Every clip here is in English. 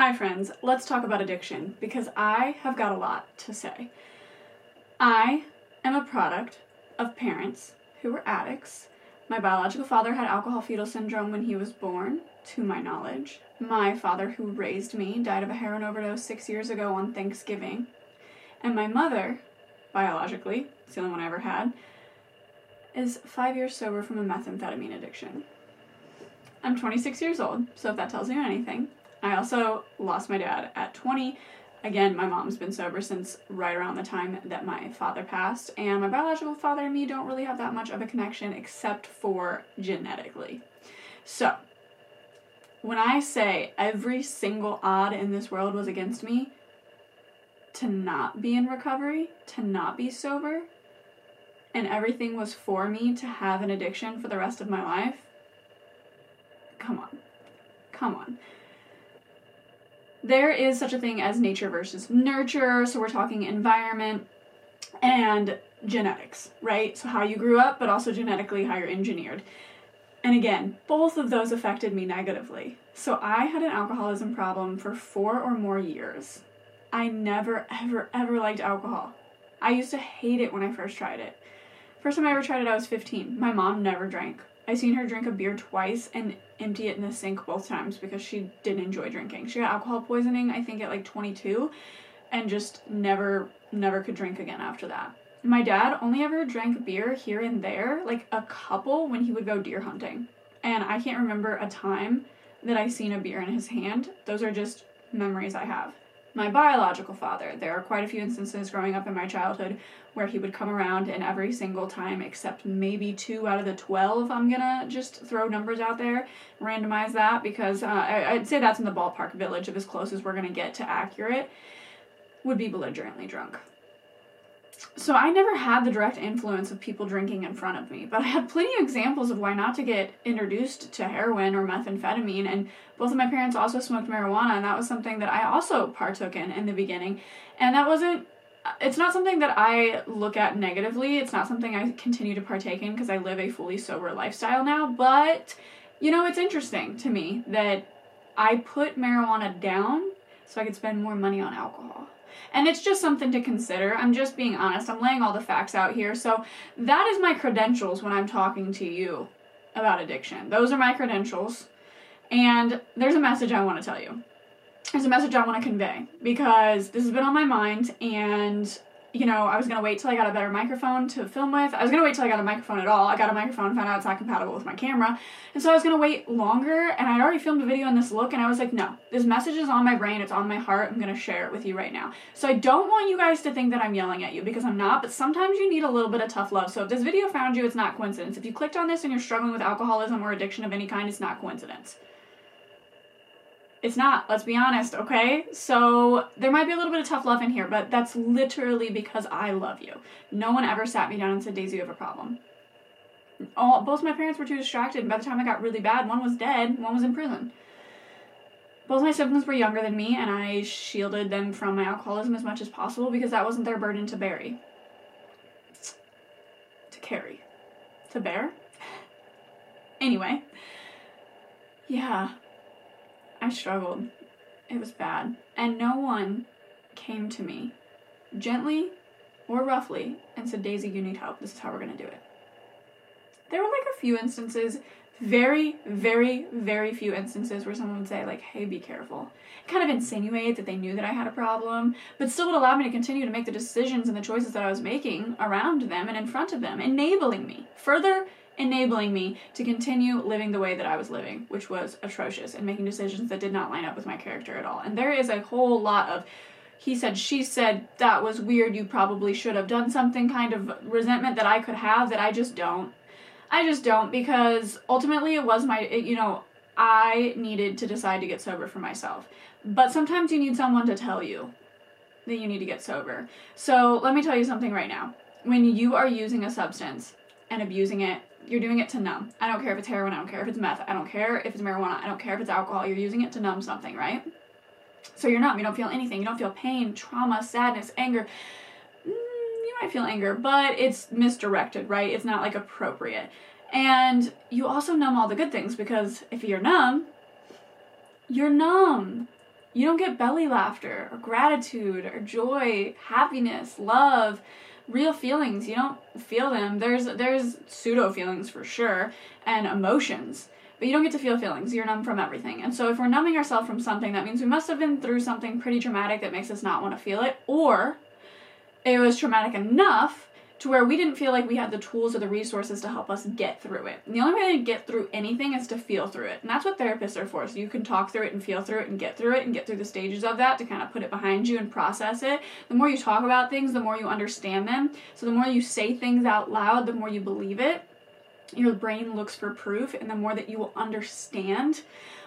Hi friends, let's talk about addiction, because I have got a lot to say. I am a product of parents who were addicts. My biological father had alcohol-fetal syndrome when he was born, to my knowledge. My father, who raised me, died of a heroin overdose 6 years ago on Thanksgiving. And my mother, biologically, it's the only one I ever had, is 5 years sober from a methamphetamine addiction. I'm 26 years old, so if that tells you anything. I also lost my dad at 20. Again, my mom's been sober since right around the time that my father passed, and my biological father and me don't really have that much of a connection except for genetically. So, when I say every single odd in this world was against me, to not be in recovery, to not be sober, and everything was for me to have an addiction for the rest of my life, come on. There is such a thing as nature versus nurture, so we're talking environment and genetics, right? So how you grew up, but also genetically how you're engineered. And again, both of those affected me negatively. So I had an alcoholism problem for 4 or more years. I never, ever, ever liked alcohol. I used to hate it when I first tried it. First time I ever tried it, I was 15. My mom never drank. I seen her drink a beer twice and empty it in the sink both times because she didn't enjoy drinking. She got alcohol poisoning, I think, at like 22 and just never could drink again after that. My dad only ever drank beer here and there, like a couple when he would go deer hunting. And I can't remember a time that I seen a beer in his hand. Those are just memories I have. My biological father, there are quite a few instances growing up in my childhood where he would come around, and every single time except maybe 2 out of the 12, I'm gonna just throw numbers out there, randomize that, because I'd say that's in the ballpark village of as close as we're gonna get to accurate, would be belligerently drunk. So I never had the direct influence of people drinking in front of me, but I had plenty of examples of why not to get introduced to heroin or methamphetamine, and both of my parents also smoked marijuana, and that was something that I also partook in the beginning, and that wasn't, it's not something that I look at negatively, it's not something I continue to partake in because I live a fully sober lifestyle now, but, you know, it's interesting to me that I put marijuana down so I could spend more money on alcohol. And it's just something to consider. I'm just being honest. I'm laying all the facts out here. So that is my credentials when I'm talking to you about addiction. Those are my credentials. And there's a message I want to tell you. There's a message I want to convey, because this has been on my mind, and you know, I was going to wait till I got a better microphone to film with. I was going to wait till I got a microphone at all. I got a microphone and found out it's not compatible with my camera. And so I was going to wait longer, and I'd already filmed a video in this look, and I was like, no, this message is on my brain. It's on my heart. I'm going to share it with you right now. So I don't want you guys to think that I'm yelling at you, because I'm not, but sometimes you need a little bit of tough love. So if this video found you, it's not coincidence. If you clicked on this and you're struggling with alcoholism or addiction of any kind, it's not coincidence. It's not, let's be honest, okay? So there might be a little bit of tough love in here, but that's literally because I love you. No one ever sat me down and said, Daisy, you have a problem. Both my parents were too distracted, and by the time I got really bad, one was dead, one was in prison. Both my siblings were younger than me, and I shielded them from my alcoholism as much as possible because that wasn't their burden to bury. To carry. To bear? Anyway. Yeah. I struggled. It was bad. And no one came to me gently or roughly and said, Daisy, you need help. This is how we're going to do it. There were like a few instances, very, very, very few instances where someone would say like, hey, be careful. Kind of insinuate that they knew that I had a problem, but still would allow me to continue to make the decisions and the choices that I was making around them and in front of them, enabling me further, enabling me to continue living the way that I was living, which was atrocious, and making decisions that did not line up with my character at all. And there is a whole lot of he said, she said, that was weird, you probably should have done something kind of resentment that I could have that I just don't. I just don't, because ultimately it was my, you know, I needed to decide to get sober for myself. But sometimes you need someone to tell you that you need to get sober. So let me tell you something right now. When you are using a substance and abusing it, you're doing it to numb. I don't care if it's heroin, I don't care if it's meth, I don't care if it's marijuana, I don't care if it's alcohol, you're using it to numb something, right? So you're numb, you don't feel anything, you don't feel pain, trauma, sadness, anger. You might feel anger, but it's misdirected, right? It's not like appropriate. And you also numb all the good things, because if you're numb, You don't get belly laughter or gratitude or joy, happiness, love, real feelings. You don't feel them. There's pseudo feelings for sure and emotions, but you don't get to feel feelings. You're numb from everything. And so if we're numbing ourselves from something, that means we must have been through something pretty traumatic that makes us not want to feel it, or it was traumatic enough to where we didn't feel like we had the tools or the resources to help us get through it. And the only way to get through anything is to feel through it. And that's what therapists are for. So you can talk through it and feel through it and get through it and get through the stages of that to kind of put it behind you and process it. The more you talk about things, the more you understand them. So the more you say things out loud, the more you believe it. Your brain looks for proof, and the more that you will understand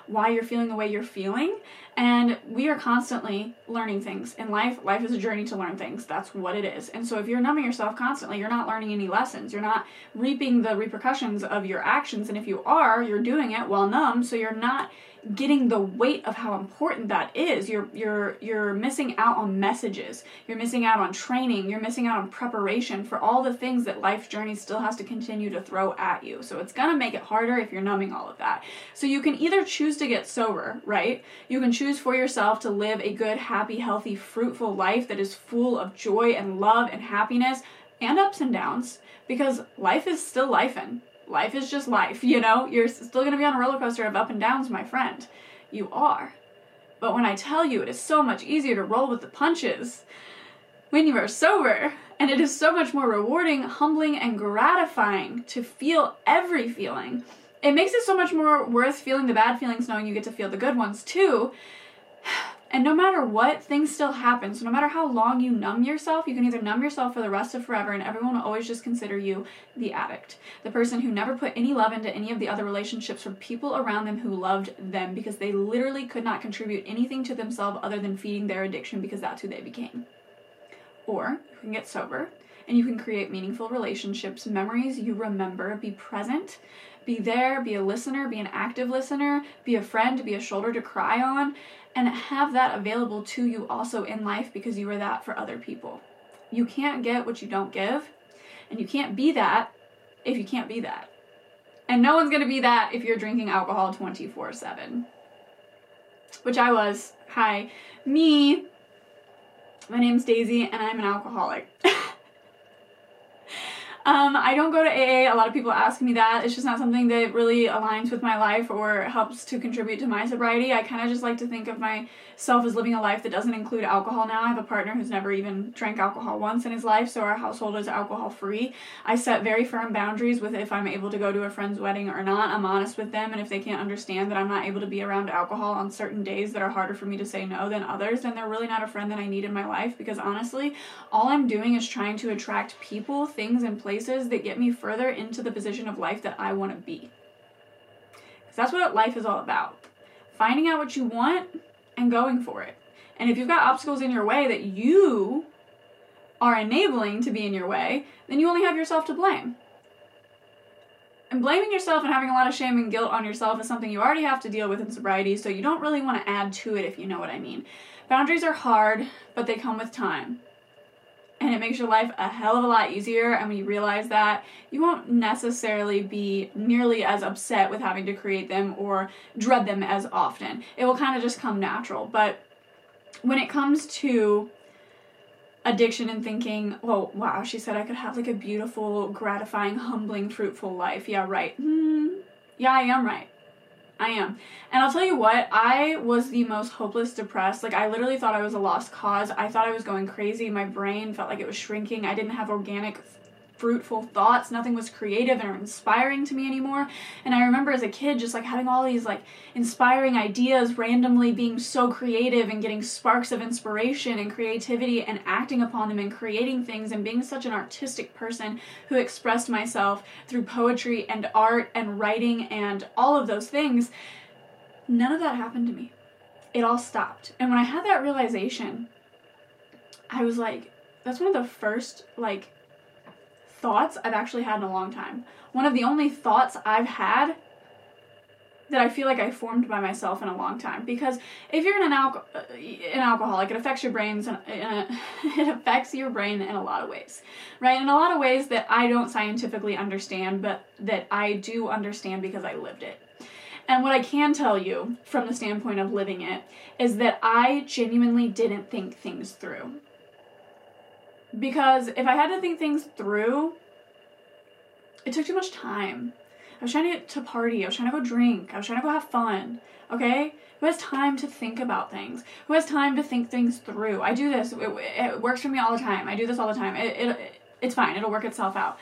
why you're feeling the way you're feeling. And we are constantly learning things in life. Life is a journey to learn things. That's what it is. And so if you're numbing yourself constantly, you're not learning any lessons. You're not reaping the repercussions of your actions. And if you are, you're doing it while numb. So you're not getting the weight of how important that is. You're missing out on messages. You're missing out on training. You're missing out on preparation for all the things that life journey still has to continue to throw at you. So it's gonna make it harder if you're numbing all of that. So you can either choose to get sober, right? You can choose for yourself to live a good, happy, healthy, fruitful life that is full of joy and love and happiness and ups and downs, because life is still lifin'. Life is just life, you know? You're still gonna be on a roller coaster of up and downs, my friend. You are. But when I tell you, it is so much easier to roll with the punches when you are sober, and it is so much more rewarding, humbling, and gratifying to feel every feeling. It makes it so much more worth feeling the bad feelings, knowing you get to feel the good ones too. And no matter what, things still happen. So no matter how long you numb yourself, you can either numb yourself for the rest of forever and everyone will always just consider you the addict, the person who never put any love into any of the other relationships from people around them who loved them, because they literally could not contribute anything to themselves other than feeding their addiction, because that's who they became. Or you can get sober and you can create meaningful relationships, memories you remember, be present, be there, be a listener, be an active listener, be a friend, be a shoulder to cry on, and have that available to you also in life, because you are that for other people. You can't get what you don't give, and you can't be that if you can't be that. And no one's going to be that if you're drinking alcohol 24/7, which I was. Hi, me. My name's Daisy, and I'm an alcoholic. I don't go to AA. A lot of people ask me that. It's just not something that really aligns with my life or helps to contribute to my sobriety. I kind of just like to think of myself as living a life that doesn't include alcohol now. I have a partner who's never even drank alcohol once in his life, so our household is alcohol-free. I set very firm boundaries with if I'm able to go to a friend's wedding or not. I'm honest with them, and if they can't understand that I'm not able to be around alcohol on certain days that are harder for me to say no than others, then they're really not a friend that I need in my life, because honestly, all I'm doing is trying to attract people, things, and places that get me further into the position of life that I want to be. Because that's what life is all about. Finding out what you want and going for it. And if you've got obstacles in your way that you are enabling to be in your way, then you only have yourself to blame. And blaming yourself and having a lot of shame and guilt on yourself is something you already have to deal with in sobriety, so you don't really want to add to it, if you know what I mean. Boundaries are hard, but they come with time. And it makes your life a hell of a lot easier, and when you realize that, you won't necessarily be nearly as upset with having to create them or dread them as often. It will kind of just come natural. But when it comes to addiction and thinking, well, wow, she said I could have like a beautiful, gratifying, humbling, fruitful life. Yeah, right. Yeah, I am right. I am. And I'll tell you what, I was the most hopeless, depressed. Like, I literally thought I was a lost cause. I thought I was going crazy. My brain felt like it was shrinking. I didn't have organic, fruitful thoughts. Nothing was creative or inspiring to me anymore. And I remember as a kid just like having all these like inspiring ideas, randomly being so creative and getting sparks of inspiration and creativity and acting upon them and creating things and being such an artistic person who expressed myself through poetry and art and writing and all of those things. None of that happened to me. It all stopped. And when I had that realization, I was like, that's one of the first like thoughts I've actually had in a long time. One of the only thoughts I've had that I feel like I formed by myself in a long time. Because if you're an alcoholic, it affects your brains and it affects your brain in a lot of ways, right? In a lot of ways that I don't scientifically understand, but that I do understand because I lived it. And what I can tell you from the standpoint of living it is that I genuinely didn't think things through. Because if I had to think things through, it took too much time. I was trying to get to party. I was trying to go drink. I was trying to go have fun. Okay? Who has time to think about things? Who has time to think things through? I do this. It works for me all the time. I do this all the time. It's fine. It'll work itself out.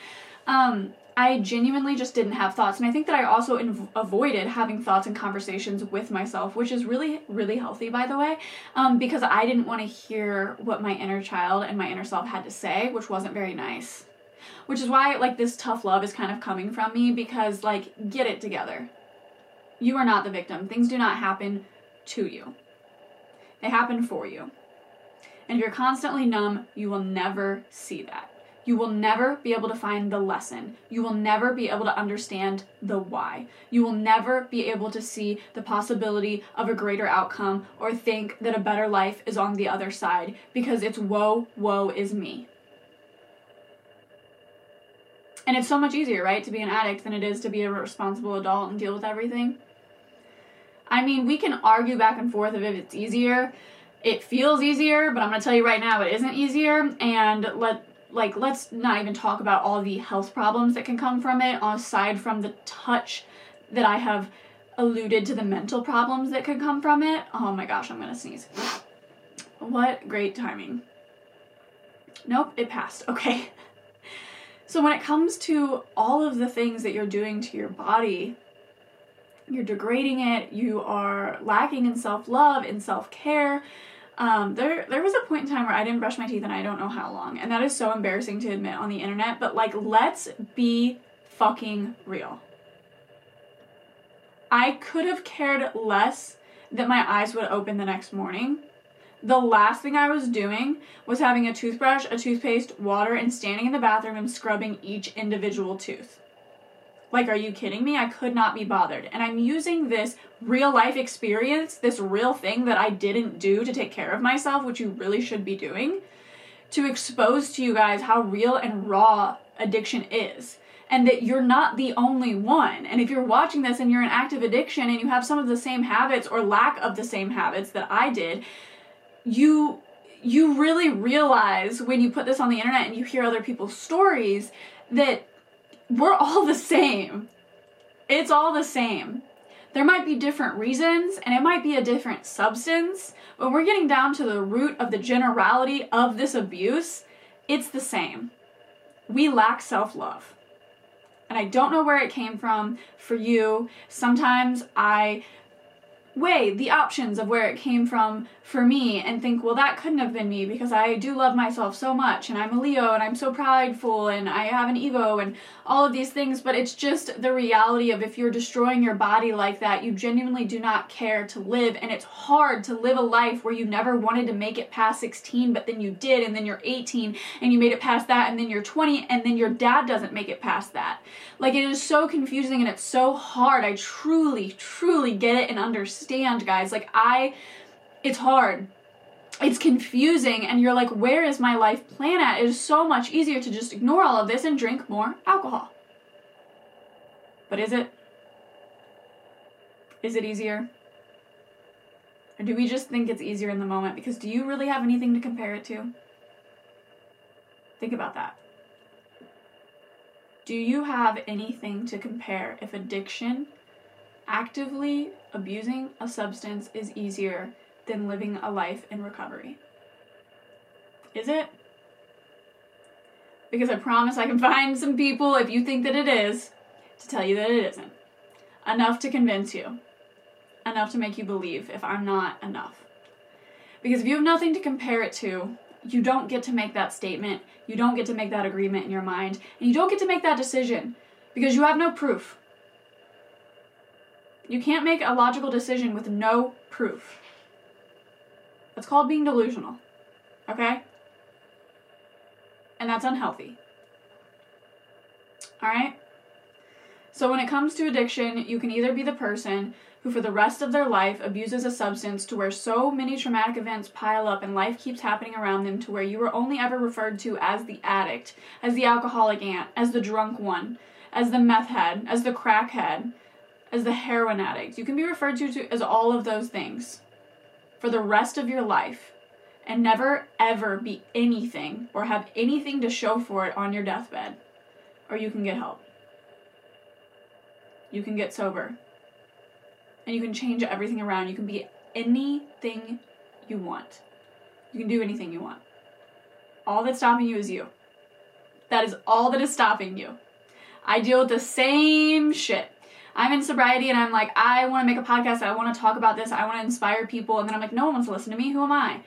I genuinely just didn't have thoughts. And I think that I also avoided having thoughts and conversations with myself, which is really, really healthy, by the way, because I didn't want to hear what my inner child and my inner self had to say, which wasn't very nice. Which is why, like, this tough love is kind of coming from me, because, like, get it together. You are not the victim. Things do not happen to you. They happen for you. And if you're constantly numb, you will never see that. You will never be able to find the lesson. You will never be able to understand the why. You will never be able to see the possibility of a greater outcome or think that a better life is on the other side, because it's woe, woe is me. And it's so much easier, right, to be an addict than it is to be a responsible adult and deal with everything. I mean, we can argue back and forth if it's easier. It feels easier, but I'm going to tell you right now, it isn't easier. And let's not even talk about all the health problems that can come from it, aside from the touch that I have alluded to, the mental problems that could come from it. Oh my gosh, I'm going to sneeze. What great timing. Nope, it passed. Okay. So when it comes to all of the things that you're doing to your body, you're degrading it, you are lacking in self-love, in self-care. There was a point in time where I didn't brush my teeth and I don't know how long. And that is so embarrassing to admit on the internet, but, like, let's be fucking real. I could have cared less that my eyes would open the next morning. The last thing I was doing was having a toothbrush, a toothpaste, water, and standing in the bathroom and scrubbing each individual tooth. Like, are you kidding me? I could not be bothered. And I'm using this real life experience, this real thing that I didn't do to take care of myself, which you really should be doing, to expose to you guys how real and raw addiction is. And that you're not the only one. And if you're watching this and you're in active addiction and you have some of the same habits or lack of the same habits that I did, you really realize when you put this on the internet and you hear other people's stories that we're all the same. It's all the same. There might be different reasons and it might be a different substance, but we're getting down to the root of the generality of this abuse. It's the same. We lack self-love. And I don't know where it came from for you. Sometimes I weigh the options of where it came from for me and think, well, that couldn't have been me because I do love myself so much and I'm a Leo and I'm so prideful and I have an ego and all of these things, but it's just the reality of if you're destroying your body like that, you genuinely do not care to live, and it's hard to live a life where you never wanted to make it past 16, but then you did, and then you're 18 and you made it past that, and then you're 20 and then your dad doesn't make it past that. Like, it is so confusing and it's so hard. I truly, truly get it and understand, guys. Like, it's hard. It's confusing, and you're like, where is my life plan at? It is so much easier to just ignore all of this and drink more alcohol. But is it? Is it easier? Or do we just think it's easier in the moment? Because do you really have anything to compare it to? Think about that. Do you have anything to compare if addiction, actively abusing a substance, is easier than living a life in recovery? Is it? Because I promise I can find some people, if you think that it is, to tell you that it isn't. Enough to convince you. Enough to make you believe if I'm not enough. Because if you have nothing to compare it to, you don't get to make that statement, you don't get to make that agreement in your mind, and you don't get to make that decision because you have no proof. You can't make a logical decision with no proof. That's called being delusional, okay? And that's unhealthy. All right? So when it comes to addiction, you can either be the person who for the rest of their life abuses a substance to where so many traumatic events pile up and life keeps happening around them to where you are only ever referred to as the addict, as the alcoholic aunt, as the drunk one, as the meth head, as the crack head, as the heroin addict. You can be referred to as all of those things for the rest of your life and never, ever be anything or have anything to show for it on your deathbed. Or you can get help. You can get sober. And you can change everything around. You can be anything you want. You can do anything you want. All that's stopping you is you. That is all that is stopping you. I deal with the same shit. I'm in sobriety and I'm like, I want to make a podcast. I want to talk about this. I want to inspire people. And then I'm like, no one wants to listen to me. Who am I? And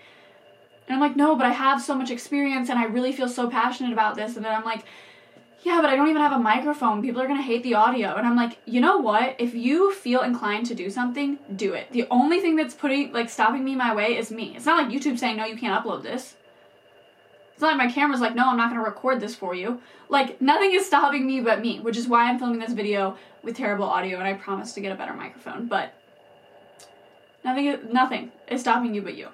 I'm like, no, but I have so much experience and I really feel so passionate about this. And then I'm like, yeah, but I don't even have a microphone. People are going to hate the audio. And I'm like, you know what? If you feel inclined to do something, do it. The only thing that's stopping me my way is me. It's not like YouTube saying, no, you can't upload this. It's not like my camera's like, no, I'm not going to record this for you. Like, nothing is stopping me but me, which is why I'm filming this video with terrible audio, and I promise to get a better microphone. But nothing is stopping you but you.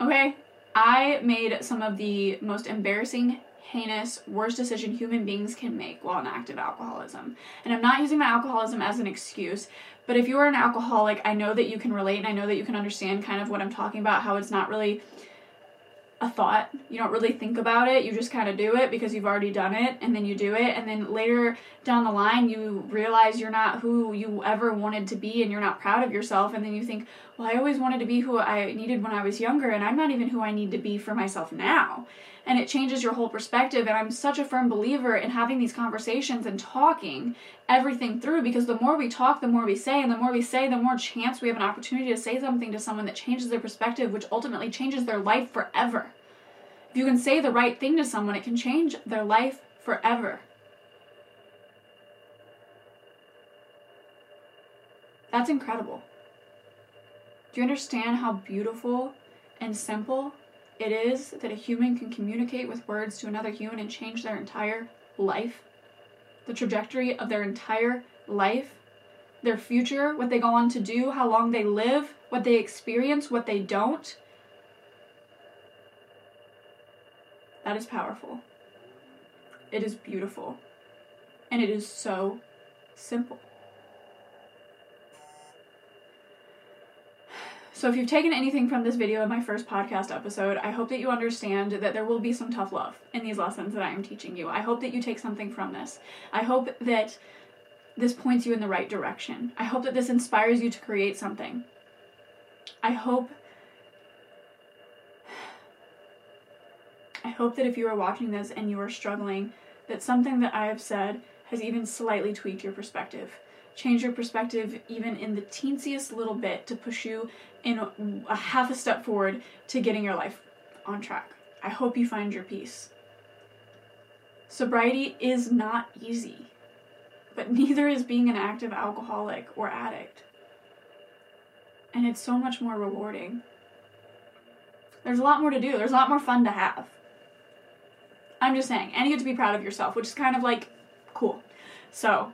Okay? I made some of the most embarrassing, heinous, worst decision human beings can make while in active alcoholism. And I'm not using my alcoholism as an excuse, but if you are an alcoholic, I know that you can relate, and I know that you can understand kind of what I'm talking about, how it's not really a thought. You don't really think about it. You just kind of do it because you've already done it, and then you do it, and then later down the line you realize you're not who you ever wanted to be, and you're not proud of yourself, and then you think, well, I always wanted to be who I needed when I was younger, and I'm not even who I need to be for myself now. And it changes your whole perspective, and I'm such a firm believer in having these conversations and talking everything through, because the more we talk, the more we say, and the more we say, the more chance we have an opportunity to say something to someone that changes their perspective, which ultimately changes their life forever. If you can say the right thing to someone, it can change their life forever. That's incredible. Do you understand how beautiful and simple it is that a human can communicate with words to another human and change their entire life, the trajectory of their entire life, their future, what they go on to do, how long they live, what they experience, what they don't? That is powerful. It is beautiful. And it is so simple. So if you've taken anything from this video and my first podcast episode, I hope that you understand that there will be some tough love in these lessons that I am teaching you. I hope that you take something from this. I hope that this points you in the right direction. I hope that this inspires you to create something. I hope that if you are watching this and you are struggling, that something that I have said has even slightly tweaked your perspective. Change your perspective even in the teensiest little bit to push you in a half a step forward to getting your life on track. I hope you find your peace. Sobriety is not easy, but neither is being an active alcoholic or addict. And it's so much more rewarding. There's a lot more to do. There's a lot more fun to have. I'm just saying, and you get to be proud of yourself, which is kind of like cool. So,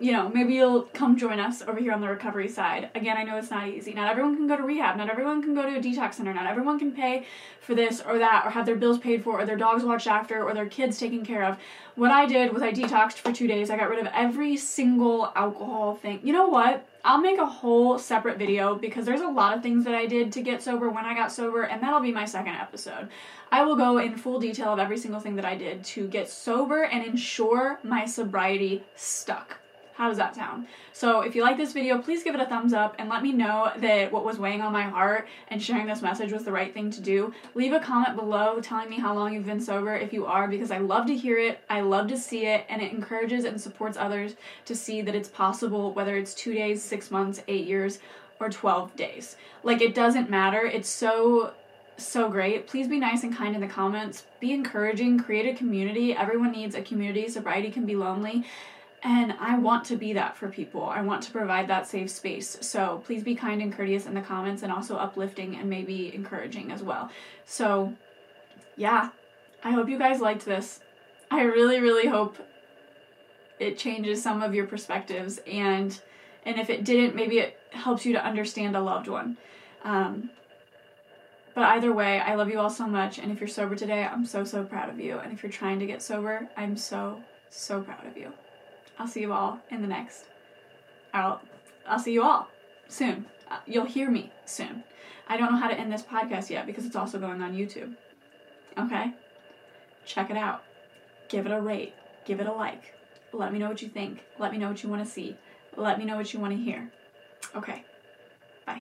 you know, maybe you'll come join us over here on the recovery side. Again, I know it's not easy. Not everyone can go to rehab. Not everyone can go to a detox center. Not everyone can pay for this or that or have their bills paid for or their dogs watched after or their kids taken care of. What I did was I detoxed for 2 days. I got rid of every single alcohol thing. You know what? I'll make a whole separate video because there's a lot of things that I did to get sober when I got sober, and that'll be my second episode. I will go in full detail of every single thing that I did to get sober and ensure my sobriety stuck. How does that sound? So if you like this video, please give it a thumbs up and let me know that what was weighing on my heart and sharing this message was the right thing to do. Leave a comment below telling me how long you've been sober if you are, because I love to hear it, I love to see it, and it encourages and supports others to see that it's possible, whether it's 2 days, 6 months, 8 years, or 12 days. Like, it doesn't matter. It's so great. Please be nice and kind in the comments. Be encouraging. Create a community. Everyone needs a community. Sobriety can be lonely. And I want to be that for people. I want to provide that safe space. So please be kind and courteous in the comments, and also uplifting and maybe encouraging as well. So yeah, I hope you guys liked this. I really, really hope it changes some of your perspectives. And if it didn't, maybe it helps you to understand a loved one. But either way, I love you all so much. And if you're sober today, I'm so, so proud of you. And if you're trying to get sober, I'm so, so proud of you. I'll see you all in the next. Out. I'll see you all soon. You'll hear me soon. I don't know how to end this podcast yet because it's also going on YouTube. Okay? Check it out. Give it a rate. Give it a like. Let me know what you think. Let me know what you want to see. Let me know what you want to hear. Okay.